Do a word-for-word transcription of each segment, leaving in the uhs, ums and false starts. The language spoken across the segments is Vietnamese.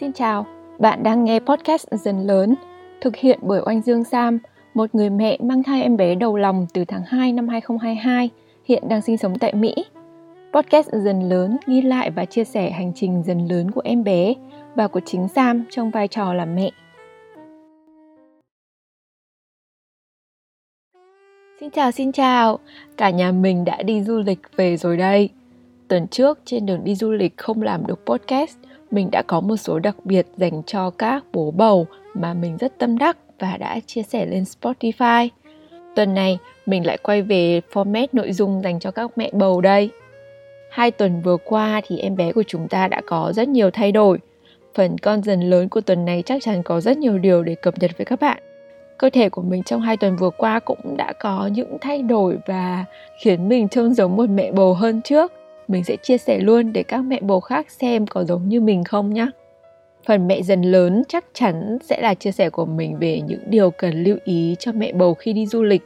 Xin chào, bạn đang nghe podcast Dần Lớn, thực hiện bởi Oanh Dương Sam, một người mẹ mang thai em bé đầu lòng từ tháng hai năm hai không hai hai, hiện đang sinh sống tại Mỹ. Podcast Dần Lớn ghi lại và chia sẻ hành trình dần lớn của em bé và của chính Sam trong vai trò là mẹ. Xin chào, xin chào, cả nhà mình đã đi du lịch về rồi đây. Tuần trước, trên đường đi du lịch không làm được podcast, mình đã có một số đặc biệt dành cho các bố bầu mà mình rất tâm đắc và đã chia sẻ lên Spotify. Tuần này, mình lại quay về format nội dung dành cho các mẹ bầu đây. Hai tuần vừa qua thì em bé của chúng ta đã có rất nhiều thay đổi. Phần con dần lớn của tuần này chắc chắn có rất nhiều điều để cập nhật với các bạn. Cơ thể của mình trong hai tuần vừa qua cũng đã có những thay đổi và khiến mình trông giống một mẹ bầu hơn trước. Mình sẽ chia sẻ luôn để các mẹ bầu khác xem có giống như mình không nhé. Phần mẹ dần lớn chắc chắn sẽ là chia sẻ của mình về những điều cần lưu ý cho mẹ bầu khi đi du lịch.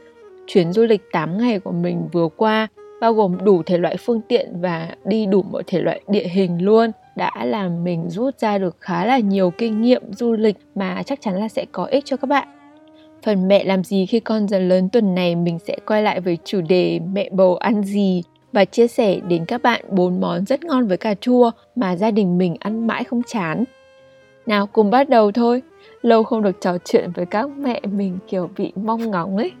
Chuyến du lịch tám ngày của mình vừa qua bao gồm đủ thể loại phương tiện và đi đủ mọi thể loại địa hình luôn, đã làm mình rút ra được khá là nhiều kinh nghiệm du lịch mà chắc chắn là sẽ có ích cho các bạn. Phần mẹ làm gì khi con dần lớn tuần này mình sẽ quay lại với chủ đề mẹ bầu ăn gì và chia sẻ đến các bạn bốn món rất ngon với cà chua mà gia đình mình ăn mãi không chán. Nào cùng bắt đầu thôi, lâu không được trò chuyện với các mẹ mình kiểu bị mong ngóng ấy.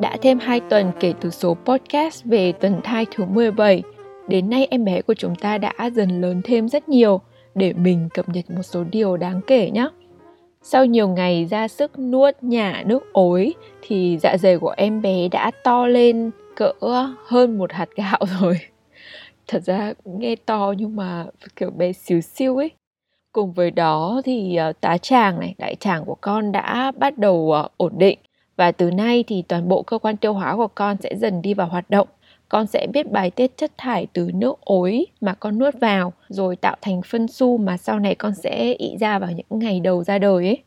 Đã thêm hai tuần kể từ số podcast về tuần thai thứ mười bảy, đến nay em bé của chúng ta đã dần lớn thêm rất nhiều, để mình cập nhật một số điều đáng kể nhé. Sau nhiều ngày ra sức nuốt nhả nước ối thì dạ dày của em bé đã to lên cỡ hơn một hạt gạo rồi. Thật ra nghe to nhưng mà kiểu bé xíu xiu ấy. Cùng với đó thì tá tràng này, đại tràng của con đã bắt đầu ổn định. Và từ nay thì toàn bộ cơ quan tiêu hóa của con sẽ dần đi vào hoạt động. Con sẽ biết bài tiết chất thải từ nước ối mà con nuốt vào, rồi tạo thành phân xu mà sau này con sẽ ị ra vào những ngày đầu ra đời ấy.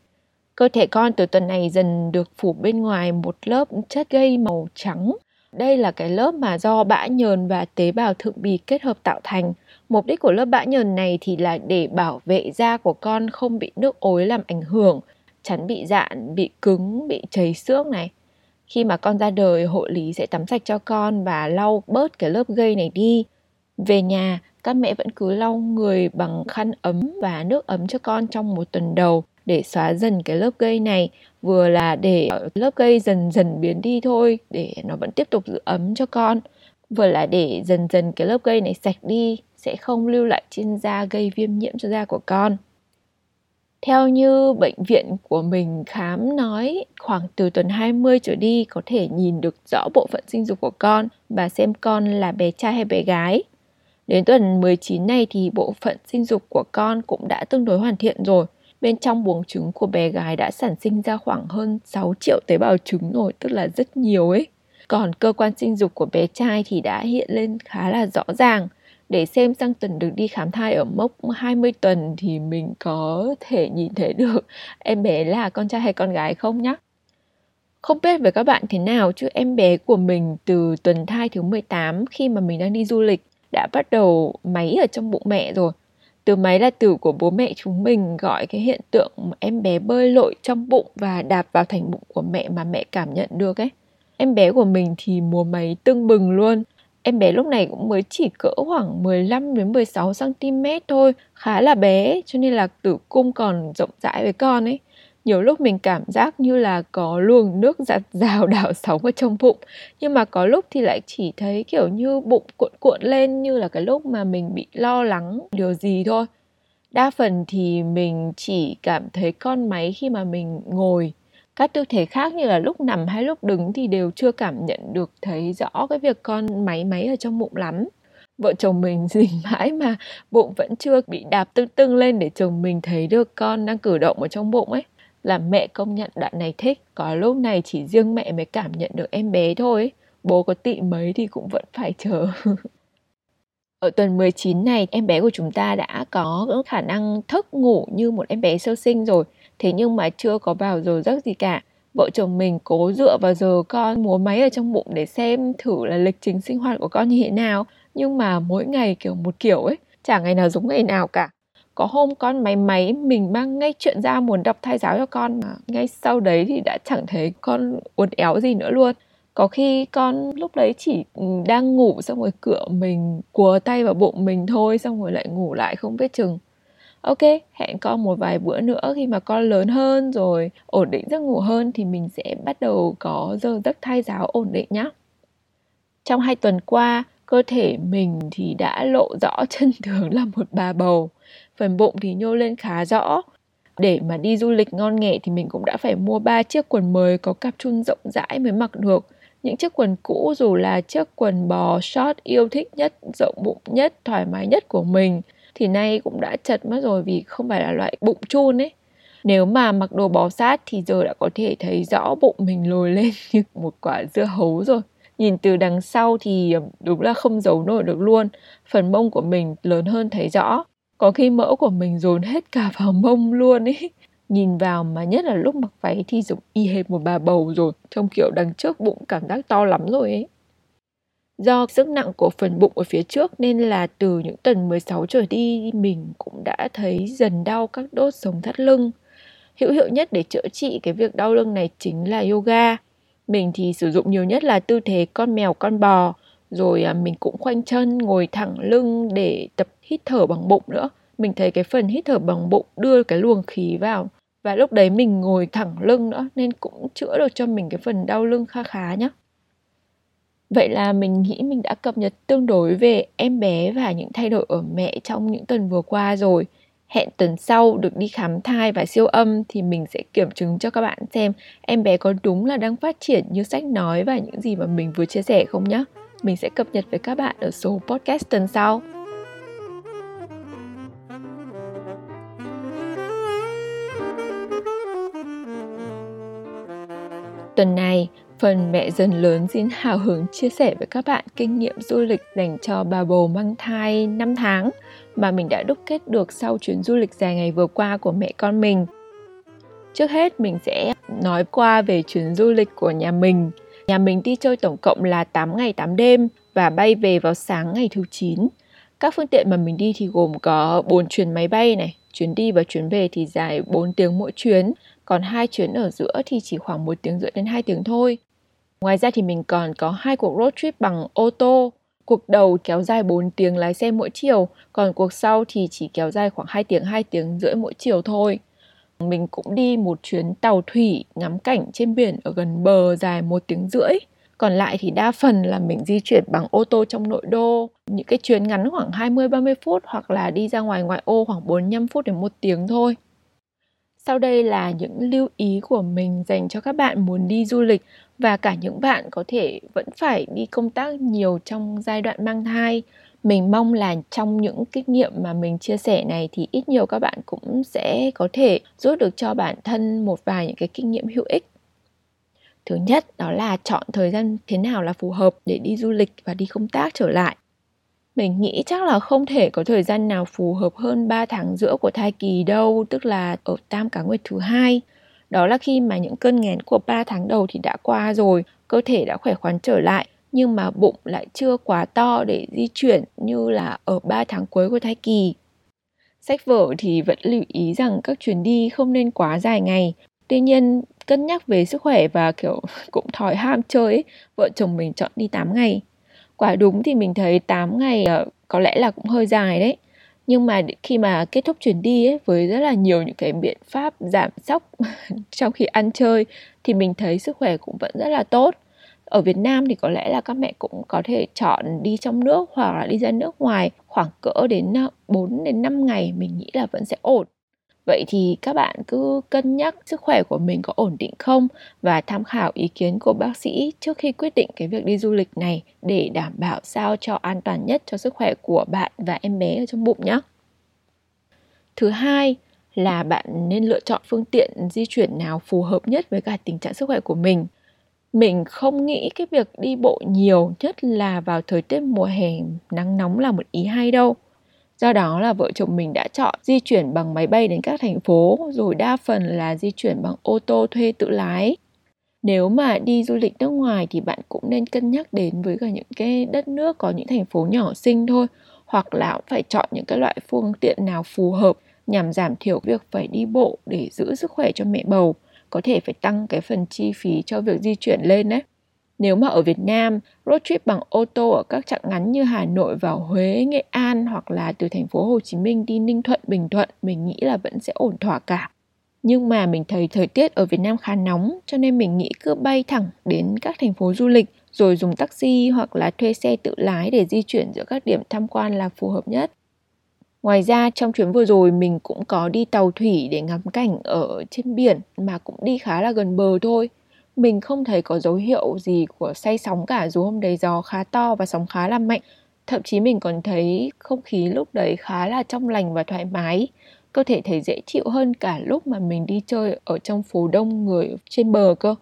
Cơ thể con từ tuần này dần được phủ bên ngoài một lớp chất gây màu trắng. Đây là cái lớp mà do bã nhờn và tế bào thượng bì kết hợp tạo thành. Mục đích của lớp bã nhờn này thì là để bảo vệ da của con không bị nước ối làm ảnh hưởng, tránh bị rạn, bị cứng, bị chảy xước này. Khi mà con ra đời, hộ lý sẽ tắm sạch cho con và lau bớt cái lớp gây này đi. Về nhà, các mẹ vẫn cứ lau người bằng khăn ấm và nước ấm cho con trong một tuần đầu để xóa dần cái lớp gây này, vừa là để lớp gây dần dần biến đi thôi để nó vẫn tiếp tục giữ ấm cho con, vừa là để dần dần cái lớp gây này sạch đi, sẽ không lưu lại trên da gây viêm nhiễm cho da của con. Theo như bệnh viện của mình khám nói, khoảng từ tuần hai mươi trở đi có thể nhìn được rõ bộ phận sinh dục của con và xem con là bé trai hay bé gái. Đến tuần mười chín này thì bộ phận sinh dục của con cũng đã tương đối hoàn thiện rồi. Bên trong buồng trứng của bé gái đã sản sinh ra khoảng hơn sáu triệu tế bào trứng rồi, tức là rất nhiều ấy. Còn cơ quan sinh dục của bé trai thì đã hiện lên khá là rõ ràng. Để xem sang tuần được đi khám thai ở mốc hai mươi tuần thì mình có thể nhìn thấy được em bé là con trai hay con gái không nhá. Không biết với các bạn thế nào chứ em bé của mình từ tuần thai thứ mười tám, khi mà mình đang đi du lịch, đã bắt đầu máy ở trong bụng mẹ rồi. Từ máy là từ của bố mẹ chúng mình gọi cái hiện tượng em bé bơi lội trong bụng và đạp vào thành bụng của mẹ mà mẹ cảm nhận được ấy. Em bé của mình thì múa máy tưng bừng luôn. Em bé lúc này cũng mới chỉ cỡ khoảng mười lăm đến mười sáu xăng ti mét thôi, khá là bé, cho nên là tử cung còn rộng rãi với con ấy. Nhiều lúc mình cảm giác như là có luồng nước giặt rào đảo sóng ở trong bụng, nhưng mà có lúc thì lại chỉ thấy kiểu như bụng cuộn cuộn lên như là cái lúc mà mình bị lo lắng điều gì thôi. Đa phần thì mình chỉ cảm thấy con máy khi mà mình ngồi. Các tư thế khác như là lúc nằm hay lúc đứng thì đều chưa cảm nhận được thấy rõ cái việc con máy máy ở trong bụng lắm. Vợ chồng mình rình mãi mà bụng vẫn chưa bị đạp tưng tưng lên để chồng mình thấy được con đang cử động ở trong bụng ấy. Là mẹ công nhận đoạn này thích, có lúc này chỉ riêng mẹ mới cảm nhận được em bé thôi ấy. Bố có tị mấy thì cũng vẫn phải chờ. Ở tuần mười chín này, em bé của chúng ta đã có khả năng thức ngủ như một em bé sơ sinh rồi. Thế nhưng mà chưa có vào giờ giấc gì cả. vợ chồng mình cố dựa vào giờ con múa máy ở trong bụng để xem thử là lịch trình sinh hoạt của con như thế nào. Nhưng mà mỗi ngày kiểu một kiểu ấy, chả ngày nào giống ngày nào cả. Có hôm con máy máy, mình mang ngay chuyện ra muốn đọc thai giáo cho con, mà ngay sau đấy thì đã chẳng thấy con uốn éo gì nữa luôn. Có khi con lúc đấy chỉ đang ngủ, xong rồi cửa mình cùa tay vào bụng mình thôi, xong rồi lại ngủ lại không biết chừng. Ok, hẹn con một vài bữa nữa khi mà con lớn hơn rồi, ổn định giấc ngủ hơn thì mình sẽ bắt đầu có giờ giấc thai giáo ổn định nhá. Trong hai tuần qua, cơ thể mình thì đã lộ rõ chân tướng là một bà bầu. Phần bụng thì nhô lên khá rõ. Để mà đi du lịch ngon nghẻ thì mình cũng đã phải mua ba chiếc quần mới có cặp chun rộng rãi mới mặc được. Những chiếc quần cũ dù là chiếc quần bò short yêu thích nhất, rộng bụng nhất, thoải mái nhất của mình thì nay cũng đã chật mất rồi vì không phải là loại bụng chun ấy. Nếu mà mặc đồ bò sát thì giờ đã có thể thấy rõ bụng mình lồi lên như một quả dưa hấu rồi. Nhìn từ đằng sau thì đúng là không giấu nổi được luôn. Phần mông của mình lớn hơn thấy rõ. Có khi mỡ của mình dồn hết cả vào mông luôn ấy. Nhìn vào mà nhất là lúc mặc váy thì giống y hệt một bà bầu rồi. Trông kiểu đằng trước bụng cảm giác to lắm rồi ấy. Do sức nặng của phần bụng ở phía trước nên là từ những tuần mười sáu trở đi mình cũng đã thấy dần đau các đốt sống thắt lưng. Hữu hiệu nhất để chữa trị cái việc đau lưng này chính là yoga. Mình thì sử dụng nhiều nhất là tư thế con mèo con bò. Rồi mình cũng khoanh chân ngồi thẳng lưng để tập hít thở bằng bụng nữa. Mình thấy cái phần hít thở bằng bụng đưa cái luồng khí vào. Và lúc đấy mình ngồi thẳng lưng nữa nên cũng chữa được cho mình cái phần đau lưng kha khá nhá. Vậy là mình nghĩ mình đã cập nhật tương đối về em bé và những thay đổi ở mẹ trong những tuần vừa qua rồi. Hẹn tuần sau được đi khám thai và siêu âm thì mình sẽ kiểm chứng cho các bạn xem em bé có đúng là đang phát triển như sách nói và những gì mà mình vừa chia sẻ không nhá. Mình sẽ cập nhật với các bạn ở số podcast tuần sau. Tuần này, phần mẹ dần lớn xin hào hứng chia sẻ với các bạn kinh nghiệm du lịch dành cho bà bầu mang thai năm tháng mà mình đã đúc kết được sau chuyến du lịch dài ngày vừa qua của mẹ con mình. Trước hết mình sẽ nói qua về chuyến du lịch của nhà mình. Nhà mình đi chơi tổng cộng là tám ngày tám đêm và bay về vào sáng ngày thứ chín. Các phương tiện mà mình đi thì gồm có bốn chuyến máy bay này, chuyến đi và chuyến về thì dài bốn tiếng mỗi chuyến, còn hai chuyến ở giữa thì chỉ khoảng một tiếng rưỡi đến hai tiếng thôi. Ngoài ra thì mình còn có hai cuộc road trip bằng ô tô. Cuộc đầu kéo dài bốn tiếng lái xe mỗi chiều, còn cuộc sau thì chỉ kéo dài khoảng hai tiếng, hai tiếng rưỡi mỗi chiều thôi. Mình cũng đi một chuyến tàu thủy ngắm cảnh trên biển ở gần bờ dài một tiếng rưỡi. Còn lại thì đa phần là mình di chuyển bằng ô tô trong nội đô. Những cái chuyến ngắn khoảng hai mươi đến ba mươi phút hoặc là đi ra ngoài ngoại ô khoảng bốn mươi lăm phút đến một tiếng thôi. Sau đây là những lưu ý của mình dành cho các bạn muốn đi du lịch và cả những bạn có thể vẫn phải đi công tác nhiều trong giai đoạn mang thai. Mình mong là trong những kinh nghiệm mà mình chia sẻ này thì ít nhiều các bạn cũng sẽ có thể rút được cho bản thân một vài những cái kinh nghiệm hữu ích. Thứ nhất đó là chọn thời gian thế nào là phù hợp để đi du lịch và đi công tác trở lại. Mình nghĩ chắc là không thể có thời gian nào phù hợp hơn ba tháng giữa của thai kỳ đâu, tức là ở Tam Cá Nguyệt thứ hai. Đó là khi mà những cơn nghén của ba tháng đầu thì đã qua rồi, cơ thể đã khỏe khoắn trở lại, nhưng mà bụng lại chưa quá to để di chuyển như là ở ba tháng cuối của thai kỳ. Sách vở thì vẫn lưu ý rằng các chuyến đi không nên quá dài ngày. Tuy nhiên, cân nhắc về sức khỏe và kiểu cũng thói ham chơi ấy, vợ chồng mình chọn đi tám ngày. Quả đúng thì mình thấy tám ngày có lẽ là cũng hơi dài đấy. Nhưng mà khi mà kết thúc chuyến đi ấy, với rất là nhiều những cái biện pháp giảm sóc trong khi ăn chơi thì mình thấy sức khỏe cũng vẫn rất là tốt. Ở Việt Nam thì có lẽ là các mẹ cũng có thể chọn đi trong nước hoặc là đi ra nước ngoài khoảng cỡ đến bốn đến năm ngày, mình nghĩ là vẫn sẽ ổn. Vậy thì các bạn cứ cân nhắc sức khỏe của mình có ổn định không và tham khảo ý kiến của bác sĩ trước khi quyết định cái việc đi du lịch này để đảm bảo sao cho an toàn nhất cho sức khỏe của bạn và em bé ở trong bụng nhé. Thứ hai là bạn nên lựa chọn phương tiện di chuyển nào phù hợp nhất với cả tình trạng sức khỏe của mình. Mình không nghĩ cái việc đi bộ nhiều, nhất là vào thời tiết mùa hè nắng nóng là một ý hay đâu. Do đó là vợ chồng mình đã chọn di chuyển bằng máy bay đến các thành phố, rồi đa phần là di chuyển bằng ô tô thuê tự lái. Nếu mà đi du lịch nước ngoài thì bạn cũng nên cân nhắc đến với cả những cái đất nước có những thành phố nhỏ xinh thôi, hoặc là phải chọn những cái loại phương tiện nào phù hợp nhằm giảm thiểu việc phải đi bộ để giữ sức khỏe cho mẹ bầu, có thể phải tăng cái phần chi phí cho việc di chuyển lên đấy. Nếu mà ở Việt Nam, road trip bằng ô tô ở các chặng ngắn như Hà Nội vào Huế, Nghệ An hoặc là từ thành phố Hồ Chí Minh đi Ninh Thuận, Bình Thuận mình nghĩ là vẫn sẽ ổn thỏa cả. Nhưng mà mình thấy thời tiết ở Việt Nam khá nóng, cho nên mình nghĩ cứ bay thẳng đến các thành phố du lịch rồi dùng taxi hoặc là thuê xe tự lái để di chuyển giữa các điểm tham quan là phù hợp nhất. Ngoài ra, trong chuyến vừa rồi mình cũng có đi tàu thủy để ngắm cảnh ở trên biển mà cũng đi khá là gần bờ thôi. Mình không thấy có dấu hiệu gì của say sóng cả, dù hôm đấy gió khá to và sóng khá là mạnh. Thậm chí mình còn thấy không khí lúc đấy khá là trong lành và thoải mái. Có thể thấy dễ chịu hơn cả lúc mà mình đi chơi ở trong phố đông người trên bờ cơ.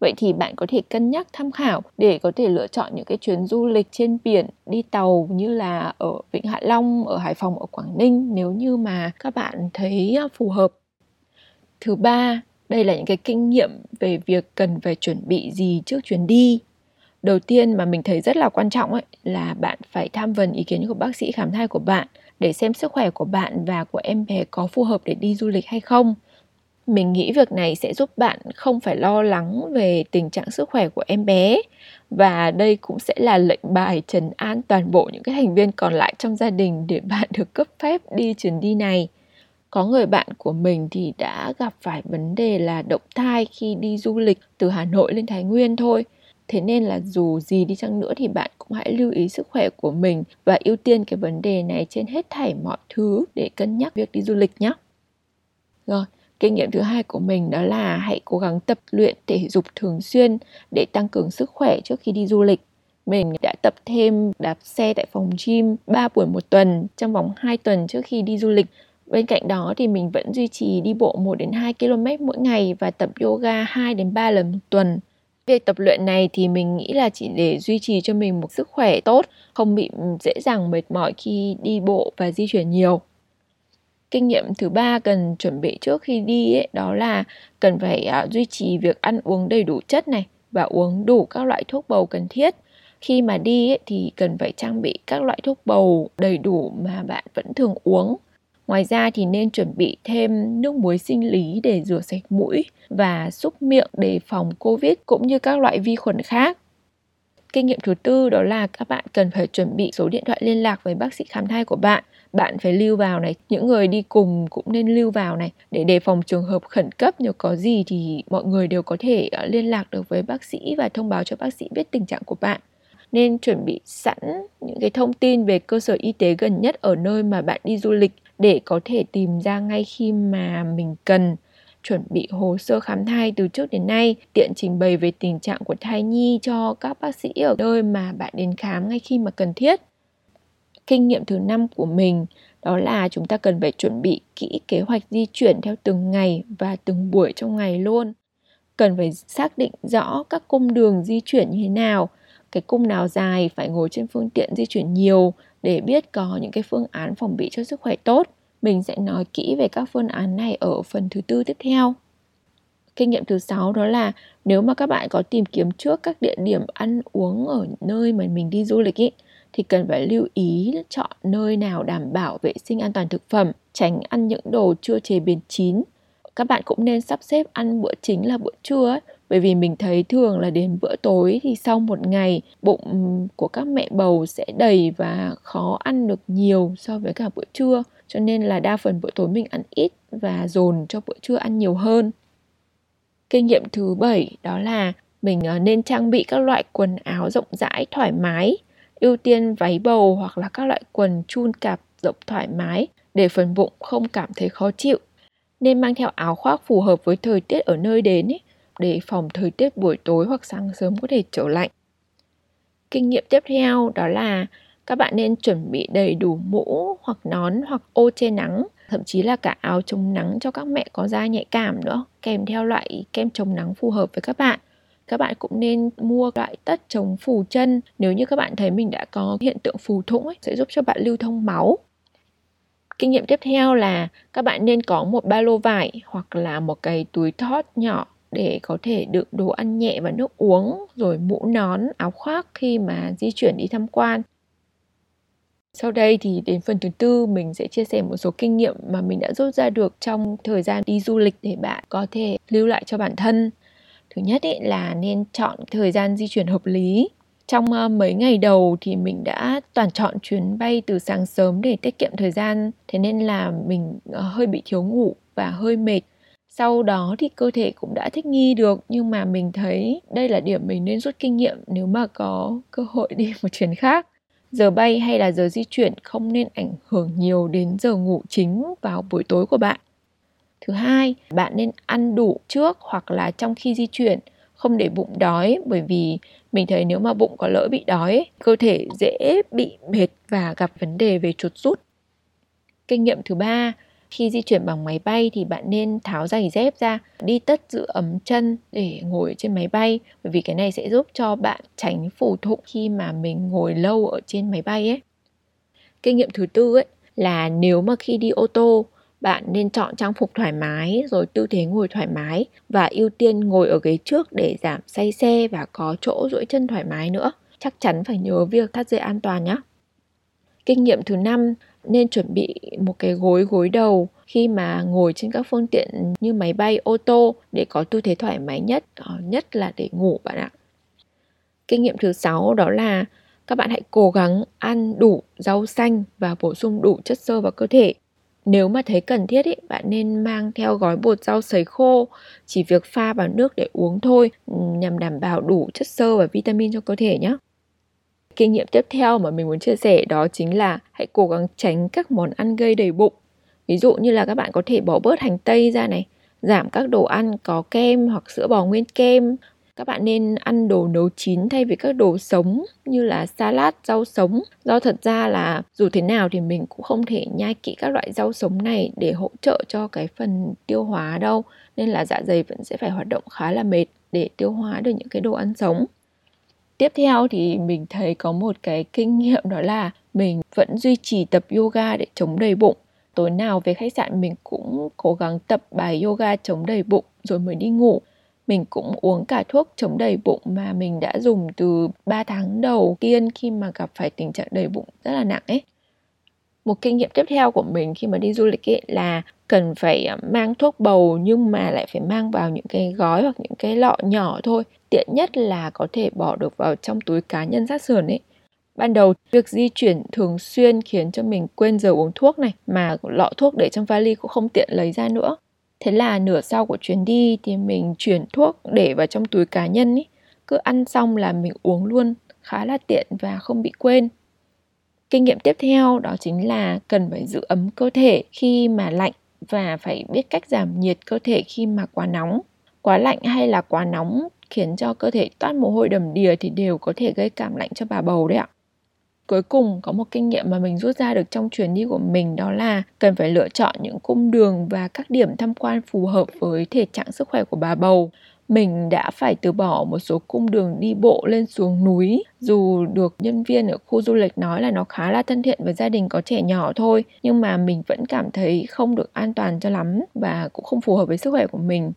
Vậy thì bạn có thể cân nhắc tham khảo để có thể lựa chọn những cái chuyến du lịch trên biển, đi tàu như là ở Vịnh Hạ Long, ở Hải Phòng, ở Quảng Ninh nếu như mà các bạn thấy phù hợp. Thứ ba, đây là những cái kinh nghiệm về việc cần phải chuẩn bị gì trước chuyến đi. Đầu tiên mà mình thấy rất là quan trọng ấy, là bạn phải tham vấn ý kiến của bác sĩ khám thai của bạn để xem sức khỏe của bạn và của em bé có phù hợp để đi du lịch hay không. Mình nghĩ việc này sẽ giúp bạn không phải lo lắng về tình trạng sức khỏe của em bé, và đây cũng sẽ là lệnh bài trấn an toàn bộ những cái thành viên còn lại trong gia đình để bạn được cấp phép đi chuyến đi này. Có người bạn của mình thì đã gặp phải vấn đề là động thai khi đi du lịch từ Hà Nội lên Thái Nguyên thôi. Thế nên là dù gì đi chăng nữa thì bạn cũng hãy lưu ý sức khỏe của mình và ưu tiên cái vấn đề này trên hết thảy mọi thứ để cân nhắc việc đi du lịch nhé. Rồi, kinh nghiệm thứ hai của mình đó là hãy cố gắng tập luyện thể dục thường xuyên để tăng cường sức khỏe trước khi đi du lịch. Mình đã tập thêm đạp xe tại phòng gym ba buổi một tuần trong vòng hai tuần trước khi đi du lịch. Bên cạnh đó thì mình vẫn duy trì đi bộ một đến hai ki lô mét mỗi ngày và tập yoga hai đến ba lần một tuần. Việc tập luyện này thì mình nghĩ là chỉ để duy trì cho mình một sức khỏe tốt, không bị dễ dàng mệt mỏi khi đi bộ và di chuyển nhiều. Kinh nghiệm thứ ba cần chuẩn bị trước khi đi ấy, đó là cần phải duy trì việc ăn uống đầy đủ chất này và uống đủ các loại thuốc bầu cần thiết. Khi mà đi ấy, thì cần phải trang bị các loại thuốc bầu đầy đủ mà bạn vẫn thường uống. Ngoài ra thì nên chuẩn bị thêm nước muối sinh lý để rửa sạch mũi và súc miệng để phòng Covid cũng như các loại vi khuẩn khác. Kinh nghiệm thứ tư đó là các bạn cần phải chuẩn bị số điện thoại liên lạc với bác sĩ khám thai của bạn. Bạn phải lưu vào này, những người đi cùng cũng nên lưu vào này để đề phòng trường hợp khẩn cấp. Nếu có gì thì mọi người đều có thể liên lạc được với bác sĩ và thông báo cho bác sĩ biết tình trạng của bạn. Nên chuẩn bị sẵn những cái thông tin về cơ sở y tế gần nhất ở nơi mà bạn đi du lịch để có thể tìm ra ngay khi mà mình cần. Chuẩn bị hồ sơ khám thai từ trước đến nay, tiện trình bày về tình trạng của thai nhi cho các bác sĩ ở nơi mà bạn đến khám ngay khi mà cần thiết. Kinh nghiệm thứ năm của mình đó là chúng ta cần phải chuẩn bị kỹ kế hoạch di chuyển theo từng ngày và từng buổi trong ngày luôn. Cần phải xác định rõ các cung đường di chuyển như thế nào, cái cung nào dài phải ngồi trên phương tiện di chuyển nhiều để biết có những cái phương án phòng bị cho sức khỏe tốt. Mình sẽ nói kỹ về các phương án này ở phần thứ tư tiếp theo. Kinh nghiệm thứ sáu đó là nếu mà các bạn có tìm kiếm trước các địa điểm ăn uống ở nơi mà mình đi du lịch ý, thì cần phải lưu ý chọn nơi nào đảm bảo vệ sinh an toàn thực phẩm, tránh ăn những đồ chưa chế biến chín. Các bạn cũng nên sắp xếp ăn bữa chính là bữa trưa ấy, bởi vì mình thấy thường là đến bữa tối thì sau một ngày bụng của các mẹ bầu sẽ đầy và khó ăn được nhiều so với cả bữa trưa. Cho nên là đa phần bữa tối mình ăn ít và dồn cho bữa trưa ăn nhiều hơn. Kinh nghiệm thứ bảy đó là mình nên trang bị các loại quần áo rộng rãi thoải mái, ưu tiên váy bầu hoặc là các loại quần chun cạp rộng thoải mái để phần bụng không cảm thấy khó chịu. Nên mang theo áo khoác phù hợp với thời tiết ở nơi đến ý, để phòng thời tiết buổi tối hoặc sáng sớm có thể trở lạnh. Kinh nghiệm tiếp theo đó là các bạn nên chuẩn bị đầy đủ mũ hoặc nón hoặc ô che nắng, thậm chí là cả áo chống nắng cho các mẹ có da nhạy cảm nữa, kèm theo loại kem chống nắng phù hợp với các bạn. Các bạn cũng nên mua loại tất chống phù chân nếu như các bạn thấy mình đã có hiện tượng phù thủng ấy, sẽ giúp cho bạn lưu thông máu. Kinh nghiệm tiếp theo là các bạn nên có một ba lô vải hoặc là một cái túi thót nhỏ để có thể đựng đồ ăn nhẹ và nước uống, rồi mũ nón, áo khoác khi mà di chuyển đi tham quan. Sau đây thì đến phần thứ tư, mình sẽ chia sẻ một số kinh nghiệm mà mình đã rút ra được trong thời gian đi du lịch để bạn có thể lưu lại cho bản thân. Thứ nhất ấy là nên chọn thời gian di chuyển hợp lý. Trong mấy ngày đầu thì mình đã toàn chọn chuyến bay từ sáng sớm để tiết kiệm thời gian. Thế nên là mình hơi bị thiếu ngủ và hơi mệt. Sau đó thì cơ thể cũng đã thích nghi được, nhưng mà mình thấy đây là điểm mình nên rút kinh nghiệm nếu mà có cơ hội đi một chuyến khác. Giờ bay hay là giờ di chuyển không nên ảnh hưởng nhiều đến giờ ngủ chính vào buổi tối của bạn. Thứ hai, bạn nên ăn đủ trước hoặc là trong khi di chuyển, không để bụng đói, bởi vì mình thấy nếu mà bụng có lỡ bị đói, cơ thể dễ bị mệt và gặp vấn đề về chuột rút. Kinh nghiệm thứ ba, khi di chuyển bằng máy bay thì bạn nên tháo giày dép ra, đi tất giữ ấm chân để ngồi trên máy bay, bởi vì cái này sẽ giúp cho bạn tránh phủ thụng khi mà mình ngồi lâu ở trên máy bay ấy. Kinh nghiệm thứ tư ấy là nếu mà khi đi ô tô, bạn nên chọn trang phục thoải mái, rồi tư thế ngồi thoải mái và ưu tiên ngồi ở ghế trước để giảm say xe và có chỗ duỗi chân thoải mái nữa. Chắc chắn phải nhớ việc thắt dây an toàn nhé. Kinh nghiệm thứ năm, nên chuẩn bị một cái gối gối đầu khi mà ngồi trên các phương tiện như máy bay, ô tô để có tư thế thoải mái nhất, nhất là để ngủ bạn ạ. Kinh nghiệm thứ sáu đó là các bạn hãy cố gắng ăn đủ rau xanh và bổ sung đủ chất xơ vào cơ thể. Nếu mà thấy cần thiết, ý, bạn nên mang theo gói bột rau sấy khô, chỉ việc pha vào nước để uống thôi, nhằm đảm bảo đủ chất xơ và vitamin cho cơ thể nhé. Kinh nghiệm tiếp theo mà mình muốn chia sẻ đó chính là hãy cố gắng tránh các món ăn gây đầy bụng. Ví dụ như là các bạn có thể bỏ bớt hành tây ra này, giảm các đồ ăn có kem hoặc sữa bò nguyên kem. Các bạn nên ăn đồ nấu chín thay vì các đồ sống như là salad, rau sống. Do thật ra là dù thế nào thì mình cũng không thể nhai kỹ các loại rau sống này để hỗ trợ cho cái phần tiêu hóa đâu. Nên là dạ dày vẫn sẽ phải hoạt động khá là mệt để tiêu hóa được những cái đồ ăn sống. Tiếp theo thì mình thấy có một cái kinh nghiệm đó là mình vẫn duy trì tập yoga để chống đầy bụng. Tối nào về khách sạn mình cũng cố gắng tập bài yoga chống đầy bụng rồi mới đi ngủ. Mình cũng uống cả thuốc chống đầy bụng mà mình đã dùng từ ba tháng đầu tiên khi mà gặp phải tình trạng đầy bụng rất là nặng ấy. Một kinh nghiệm tiếp theo của mình khi mà đi du lịch ấy là cần phải mang thuốc bầu, nhưng mà lại phải mang vào những cái gói hoặc những cái lọ nhỏ thôi. Tiện nhất là có thể bỏ được vào trong túi cá nhân sát sườn ấy. Ban đầu, việc di chuyển thường xuyên khiến cho mình quên giờ uống thuốc này, mà lọ thuốc để trong vali cũng không tiện lấy ra nữa. Thế là nửa sau của chuyến đi thì mình chuyển thuốc để vào trong túi cá nhân ý. Cứ ăn xong là mình uống luôn, khá là tiện và không bị quên. Kinh nghiệm tiếp theo đó chính là cần phải giữ ấm cơ thể khi mà lạnh và phải biết cách giảm nhiệt cơ thể khi mà quá nóng. Quá lạnh hay là quá nóng khiến cho cơ thể toát mồ hôi đầm đìa thì đều có thể gây cảm lạnh cho bà bầu đấy ạ. Cuối cùng, có một kinh nghiệm mà mình rút ra được trong chuyến đi của mình đó là cần phải lựa chọn những cung đường và các điểm tham quan phù hợp với thể trạng sức khỏe của bà bầu. Mình đã phải từ bỏ một số cung đường đi bộ lên xuống núi, dù được nhân viên ở khu du lịch nói là nó khá là thân thiện với gia đình có trẻ nhỏ thôi, nhưng mà mình vẫn cảm thấy không được an toàn cho lắm và cũng không phù hợp với sức khỏe của mình.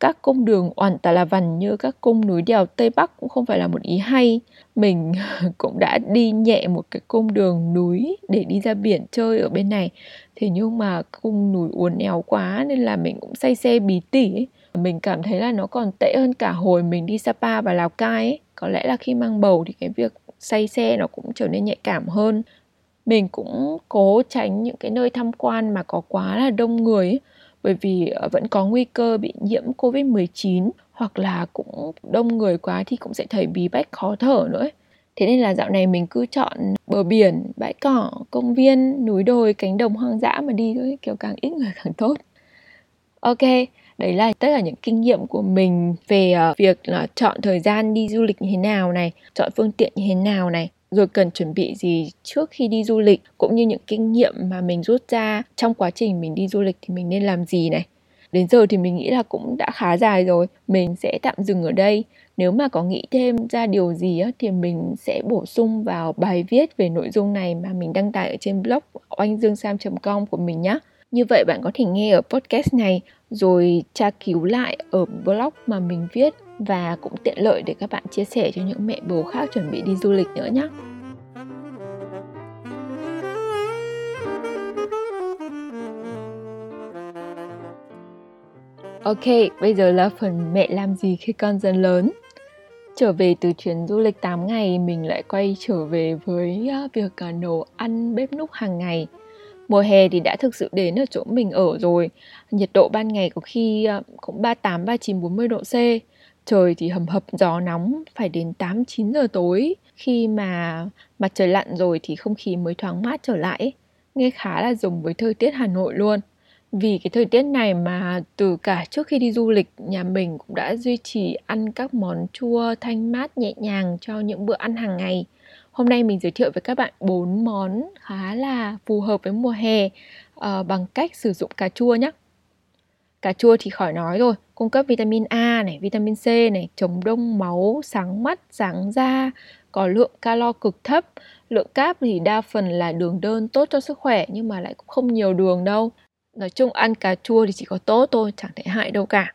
Các cung đường oằn tà là vằn như các cung núi đèo Tây Bắc cũng không phải là một ý hay. Mình cũng đã đi nhẹ một cái cung đường núi để đi ra biển chơi ở bên này. Thế nhưng mà cung núi uốn éo quá nên là mình cũng say xe bí tỉ ấy. Mình cảm thấy là nó còn tệ hơn cả hồi mình đi Sapa và Lào Cai ấy. Có lẽ là khi mang bầu thì cái việc say xe nó cũng trở nên nhạy cảm hơn. Mình cũng cố tránh những cái nơi tham quan mà có quá là đông người ấy, bởi vì vẫn có nguy cơ bị nhiễm covid mười chín, hoặc là cũng đông người quá thì cũng sẽ thấy bí bách khó thở nữa. Thế nên là dạo này mình cứ chọn bờ biển, bãi cỏ, công viên, núi đồi, cánh đồng hoang dã mà đi thôi, kiểu càng ít người càng tốt. Ok, đấy là tất cả những kinh nghiệm của mình về việc là chọn thời gian đi du lịch như thế nào này, chọn phương tiện như thế nào này, rồi cần chuẩn bị gì trước khi đi du lịch, cũng như những kinh nghiệm mà mình rút ra trong quá trình mình đi du lịch thì mình nên làm gì này. Đến giờ thì mình nghĩ là cũng đã khá dài rồi, mình sẽ tạm dừng ở đây. Nếu mà có nghĩ thêm ra điều gì thì mình sẽ bổ sung vào bài viết về nội dung này mà mình đăng tải ở trên blog oanh dương sam chấm com của mình nhé. Như vậy bạn có thể nghe ở podcast này rồi tra cứu lại ở blog mà mình viết, và cũng tiện lợi để các bạn chia sẻ cho những mẹ bầu khác chuẩn bị đi du lịch nữa nhé. Ok, bây giờ là phần mẹ làm gì khi con dần lớn. Trở về từ chuyến du lịch tám ngày, mình lại quay trở về với việc nấu ăn bếp núc hàng ngày. Mùa hè thì đã thực sự đến ở chỗ mình ở rồi. Nhiệt độ ban ngày có khi cũng ba mươi tám, ba mươi chín, bốn mươi độ C. Trời thì hầm hập gió nóng, phải đến tám, chín giờ tối. Khi mà mặt trời lặn rồi thì không khí mới thoáng mát trở lại. Nghe khá là giống với thời tiết Hà Nội luôn. Vì cái thời tiết này mà từ cả trước khi đi du lịch, nhà mình cũng đã duy trì ăn các món chua thanh mát nhẹ nhàng cho những bữa ăn hàng ngày. Hôm nay mình giới thiệu với các bạn bốn món khá là phù hợp với mùa hè à, bằng cách sử dụng cà chua nhé. Cà chua thì khỏi nói rồi, cung cấp vitamin A này, vitamin C này, chống đông máu, sáng mắt, sáng da, có lượng calo cực thấp. Lượng cáp thì đa phần là đường đơn, tốt cho sức khỏe nhưng mà lại cũng không nhiều đường đâu. Nói chung ăn cà chua thì chỉ có tốt thôi, chẳng thể hại đâu cả.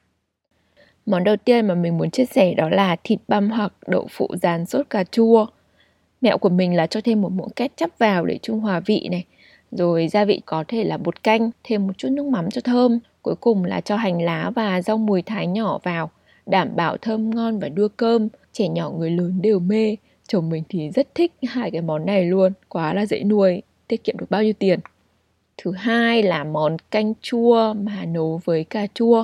Món đầu tiên mà mình muốn chia sẻ đó là thịt băm hoặc đậu phụ rán sốt cà chua. Mẹo của mình là cho thêm một muỗng ketchup vào để trung hòa vị này. Rồi gia vị có thể là bột canh, thêm một chút nước mắm cho thơm. Cuối cùng là cho hành lá và rau mùi thái nhỏ vào, đảm bảo thơm ngon và đưa cơm. Trẻ nhỏ người lớn đều mê, chồng mình thì rất thích hai cái món này luôn. Quá là dễ nuôi, tiết kiệm được bao nhiêu tiền. Thứ hai là món canh chua mà nấu với cà chua.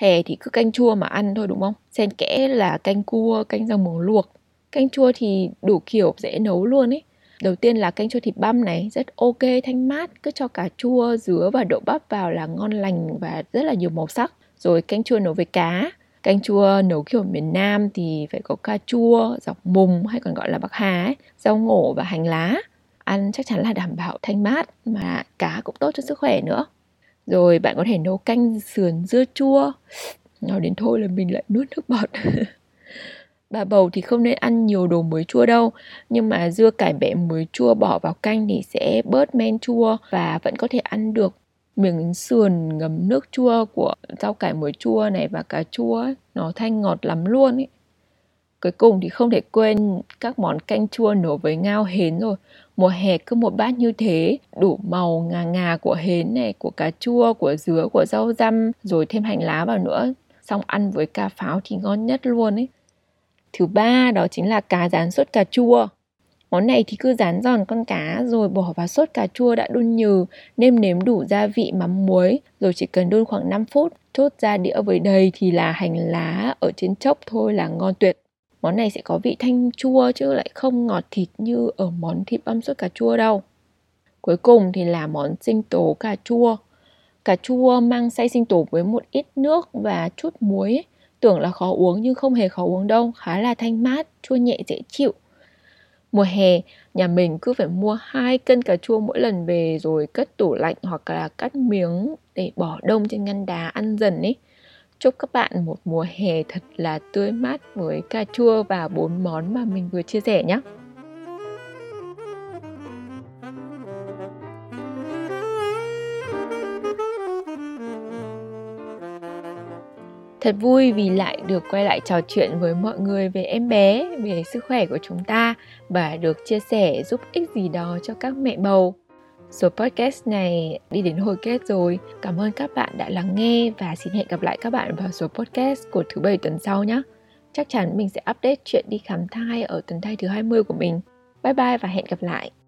Hè thì cứ canh chua mà ăn thôi đúng không? Xen kẽ là canh cua, canh rau muống luộc. Canh chua thì đủ kiểu, dễ nấu luôn ấy. Đầu tiên là canh chua thịt băm này, rất ok, thanh mát. Cứ cho cà chua, dứa và đậu bắp vào là ngon lành và rất là nhiều màu sắc. Rồi canh chua nấu với cá. Canh chua nấu kiểu miền Nam thì phải có cà chua, dọc mùng hay còn gọi là bạc hà ấy, rau ngổ và hành lá. Ăn chắc chắn là đảm bảo thanh mát mà cá cũng tốt cho sức khỏe nữa. Rồi bạn có thể nấu canh sườn dưa chua. Nói đến thôi là mình lại nuốt nước bọt. Bà bầu thì không nên ăn nhiều đồ muối chua đâu, nhưng mà dưa cải bẹ muối chua bỏ vào canh thì sẽ bớt men chua và vẫn có thể ăn được. Miếng sườn ngấm nước chua của rau cải muối chua này và cà chua ấy, nó thanh ngọt lắm luôn ấy. Cuối cùng thì không thể quên các món canh chua nấu với ngao hến rồi. Mùa hè cứ một bát như thế, đủ màu ngà ngà của hến này, của cà chua, của dứa, của rau răm, rồi thêm hành lá vào nữa. Xong ăn với cà pháo thì ngon nhất luôn ấy. Thứ ba đó chính là cá rán sốt cà chua. Món này thì cứ rán giòn con cá rồi bỏ vào sốt cà chua đã đun nhừ, nêm nếm đủ gia vị mắm muối, rồi chỉ cần đun khoảng năm phút, chốt ra đĩa với đầy thì là hành lá ở trên chốc thôi là ngon tuyệt. Món này sẽ có vị thanh chua chứ lại không ngọt thịt như ở món thịt băm sốt cà chua đâu. Cuối cùng thì là món sinh tố cà chua. Cà chua mang xay sinh tố với một ít nước và chút muối ấy. Tưởng là khó uống nhưng không hề khó uống đâu, khá là thanh mát, chua nhẹ dễ chịu. Mùa hè, nhà mình cứ phải mua hai cân cà chua mỗi lần về rồi cất tủ lạnh hoặc là cắt miếng để bỏ đông trên ngăn đá ăn dần ấy. Chúc các bạn một mùa hè thật là tươi mát với cà chua và bốn món mà mình vừa chia sẻ nhé. Thật vui vì lại được quay lại trò chuyện với mọi người về em bé, về sức khỏe của chúng ta và được chia sẻ giúp ích gì đó cho các mẹ bầu. Số podcast này đi đến hồi kết rồi. Cảm ơn các bạn đã lắng nghe và xin hẹn gặp lại các bạn vào số podcast của thứ bảy tuần sau nhé. Chắc chắn mình sẽ update chuyện đi khám thai ở tuần thai thứ hai mươi của mình. Bye bye và hẹn gặp lại.